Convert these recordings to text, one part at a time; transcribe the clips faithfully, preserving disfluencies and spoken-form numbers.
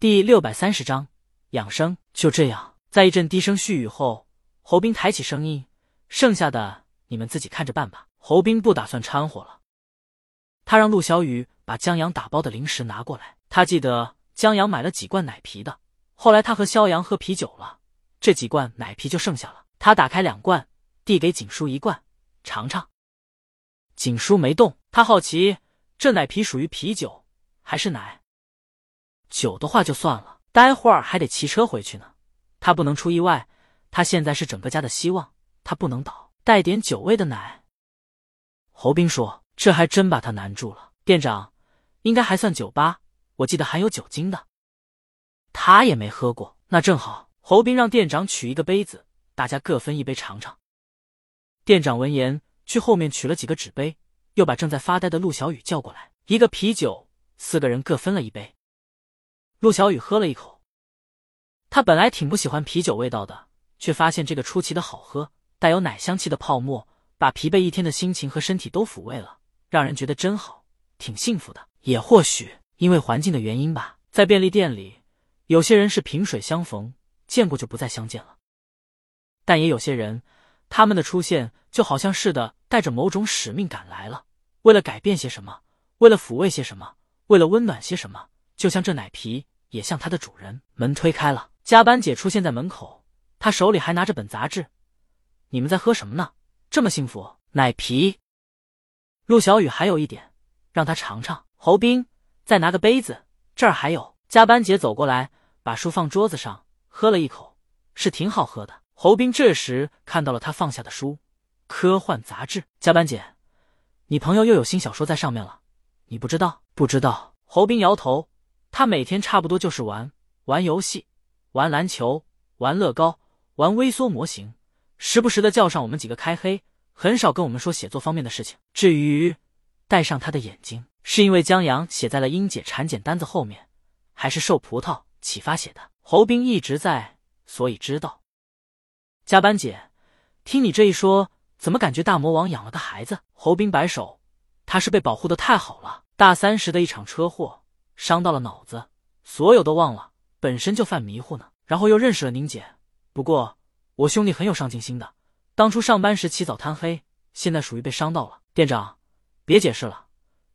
第六百三十章养生。就这样，在一阵低声絮语后，侯斌抬起声音：“剩下的你们自己看着办吧。”侯斌不打算掺和了，他让陆小雨把江阳打包的零食拿过来。他记得江阳买了几罐奶啤的，后来他和肖阳喝啤酒了，这几罐奶啤就剩下了。他打开两罐，递给景叔一罐，尝尝。景叔没动，他好奇这奶啤属于啤酒还是奶。酒的话就算了，待会儿还得骑车回去呢，他不能出意外，他现在是整个家的希望，他不能倒。带点酒味的奶，侯斌说，这还真把他难住了。店长，应该还算酒吧，我记得含有酒精的。他也没喝过，那正好。侯斌让店长取一个杯子，大家各分一杯尝尝。店长闻言，去后面取了几个纸杯，又把正在发呆的陆小雨叫过来，一个啤酒，四个人各分了一杯。陆小雨喝了一口，他本来挺不喜欢啤酒味道的，却发现这个出奇的好喝，带有奶香气的泡沫，把疲惫一天的心情和身体都抚慰了，让人觉得真好，挺幸福的。也或许因为环境的原因吧，在便利店里，有些人是萍水相逢，见过就不再相见了，但也有些人，他们的出现就好像是的带着某种使命感来了，为了改变些什么，为了抚慰些什么，为了温暖些什么，就像这奶皮也像他的主人。门推开了，加班姐出现在门口，她手里还拿着本杂志。你们在喝什么呢？这么幸福？奶啤。陆小雨还有一点，让他尝尝。侯斌，再拿个杯子，这儿还有。加班姐走过来，把书放桌子上，喝了一口，是挺好喝的。侯斌这时看到了他放下的书，科幻杂志。加班姐，你朋友又有新小说在上面了，你不知道？不知道。侯斌摇头。他每天差不多就是玩玩游戏，玩篮球，玩乐高，玩微缩模型，时不时的叫上我们几个开黑，很少跟我们说写作方面的事情。至于戴上他的眼睛，是因为江阳写在了英姐产检单子后面，还是受葡萄启发写的。侯斌一直在，所以知道。加班姐，听你这一说，怎么感觉大魔王养了个孩子？侯斌摆手，他是被保护的太好了。大三十的一场车祸伤到了脑子，所有都忘了，本身就犯迷糊呢，然后又认识了宁姐。不过我兄弟很有上进心的，当初上班时起早贪黑，现在属于被伤到了。店长，别解释了，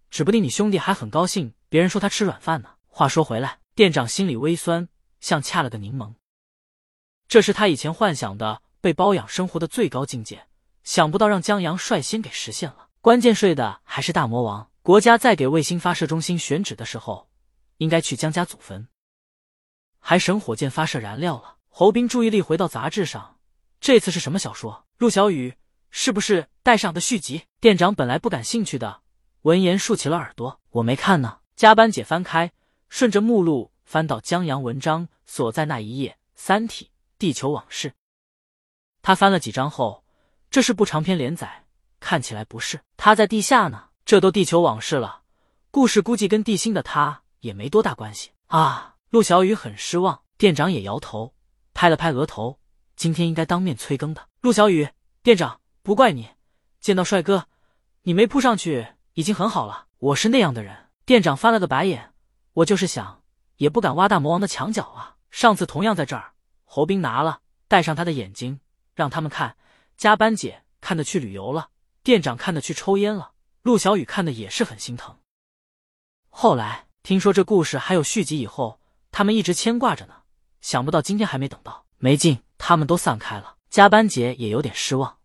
指不定你兄弟还很高兴，别人说他吃软饭呢。话说回来，店长心里微酸，像掐了个柠檬。这是他以前幻想的被包养生活的最高境界，想不到让江阳率先给实现了。关键睡的还是大魔王。国家在给卫星发射中心选址的时候，应该去江家祖坟，还省火箭发射燃料了。侯斌注意力回到杂志上，这次是什么小说？陆小雨，是不是带上的续集？店长本来不感兴趣的，闻言竖起了耳朵。我没看呢。加班姐翻开，顺着目录翻到江阳文章所在那一页，三体地球往事。他翻了几章后，这是部长篇连载，看起来不是。他在地下呢，这都地球往事了，故事估计跟地心的他也没多大关系啊！陆小雨很失望，店长也摇头，拍了拍额头。今天应该当面催更的。陆小雨，店长不怪你，见到帅哥，你没扑上去已经很好了。我是那样的人。店长翻了个白眼，我就是想，也不敢挖大魔王的墙角啊。上次同样在这儿，侯斌拿了，戴上他的眼睛，让他们看。加班姐看得去旅游了，店长看得去抽烟了，陆小雨看得也是很心疼。后来听说这故事还有续集以后，他们一直牵挂着呢，想不到今天还没等到。没劲，他们都散开了。加班姐也有点失望。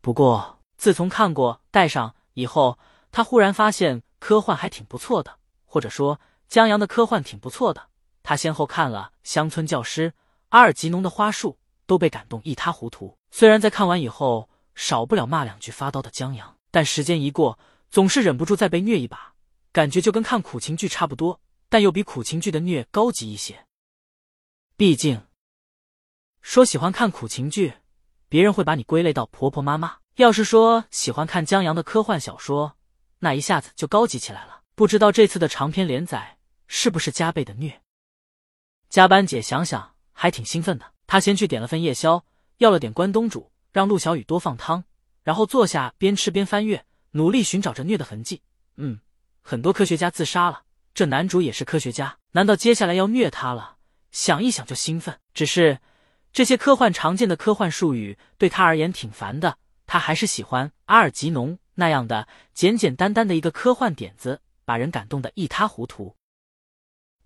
不过自从看过带上以后，他忽然发现科幻还挺不错的，或者说江阳的科幻挺不错的。他先后看了乡村教师、阿尔吉农的花束，都被感动一塌糊涂。虽然在看完以后少不了骂两句发刀的江阳，但时间一过，总是忍不住再被虐一把，感觉就跟看苦情剧差不多，但又比苦情剧的虐高级一些。毕竟说喜欢看苦情剧，别人会把你归类到婆婆妈妈，要是说喜欢看江阳的科幻小说，那一下子就高级起来了。不知道这次的长篇连载是不是加倍的虐。加班姐想想还挺兴奋的，她先去点了份夜宵，要了点关东煮，让陆小雨多放汤，然后坐下边吃边翻阅，努力寻找着虐的痕迹。嗯，很多科学家自杀了，这男主也是科学家，难道接下来要虐他了？想一想就兴奋。只是这些科幻常见的科幻术语对他而言挺烦的，他还是喜欢阿尔吉农那样的简简单单的一个科幻点子，把人感动得一塌糊涂。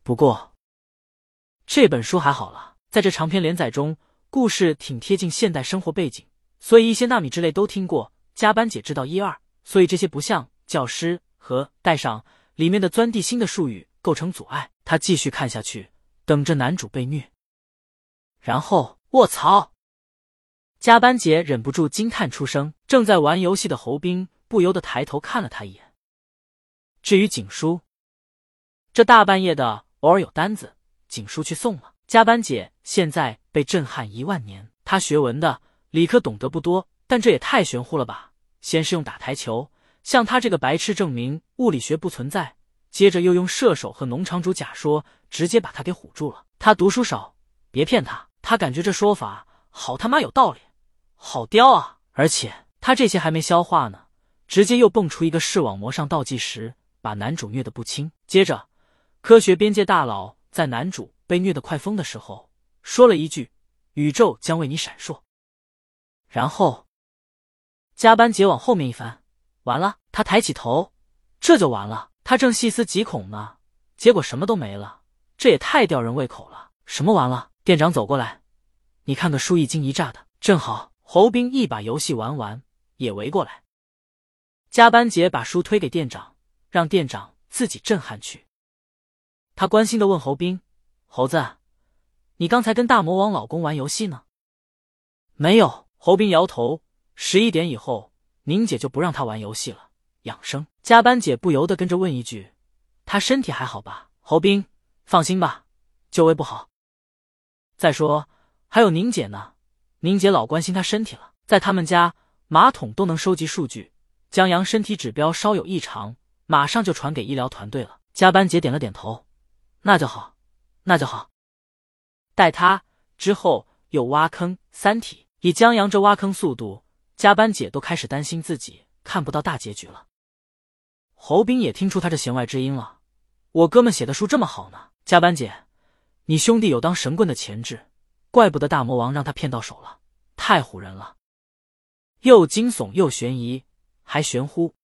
不过这本书还好了，在这长篇连载中，故事挺贴近现代生活背景，所以一些纳米之类都听过，加班姐知道一二，所以这些不像教师和带上里面的钻地心的术语构成阻碍。他继续看下去，等着男主被虐。然后卧槽，加班姐忍不住惊叹出声，正在玩游戏的侯兵不由得抬头看了他一眼。至于景叔，这大半夜的偶尔有单子，景叔去送了。加班姐现在被震撼一万年，她学文的理科懂得不多，但这也太玄乎了吧。先是用打台球向他这个白痴证明物理学不存在，接着又用射手和农场主假说直接把他给唬住了。他读书少，别骗他。他感觉这说法好他妈有道理，好刁啊。而且他这些还没消化呢，直接又蹦出一个视网膜上倒计时，把男主虐得不轻。接着科学边界大佬在男主被虐得快疯的时候说了一句，宇宙将为你闪烁。然后加班姐往后面一翻，完了。他抬起头，这就完了。他正细思极恐呢，结果什么都没了，这也太吊人胃口了。什么完了？店长走过来，你看个书一惊一乍的。正好侯兵一把游戏玩完也围过来，加班姐把书推给店长，让店长自己震撼去。他关心地问侯兵，猴子，你刚才跟大魔王老公玩游戏呢？没有。侯兵摇头，十一点以后宁姐就不让他玩游戏了，养生。加班姐不由得跟着问一句，他身体还好吧？侯兵，放心吧，就胃不好。再说还有宁姐呢，宁姐老关心他身体了。在他们家马桶都能收集数据，江阳身体指标稍有异常马上就传给医疗团队了。加班姐点了点头，那就好那就好。带他之后又挖坑三体，以江阳这挖坑速度，加班姐都开始担心自己看不到大结局了。侯兵也听出他这弦外之音了，我哥们写的书这么好呢。加班姐，你兄弟有当神棍的潜质，怪不得大魔王让他骗到手了，太唬人了，又惊悚又悬疑还玄乎。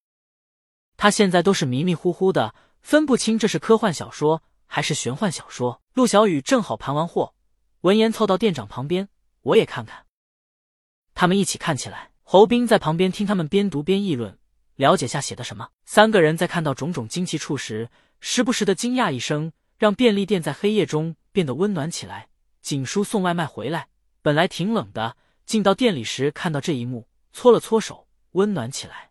他现在都是迷迷糊糊的，分不清这是科幻小说还是玄幻小说。陆小雨正好盘完货，闻言凑到店长旁边，我也看看。他们一起看起来，侯兵在旁边听他们边读边议论，了解下写的什么。三个人在看到种种惊奇处时，时不时的惊讶一声，让便利店在黑夜中变得温暖起来。景叔送外卖回来，本来挺冷的，进到店里时看到这一幕，搓了搓手，温暖起来。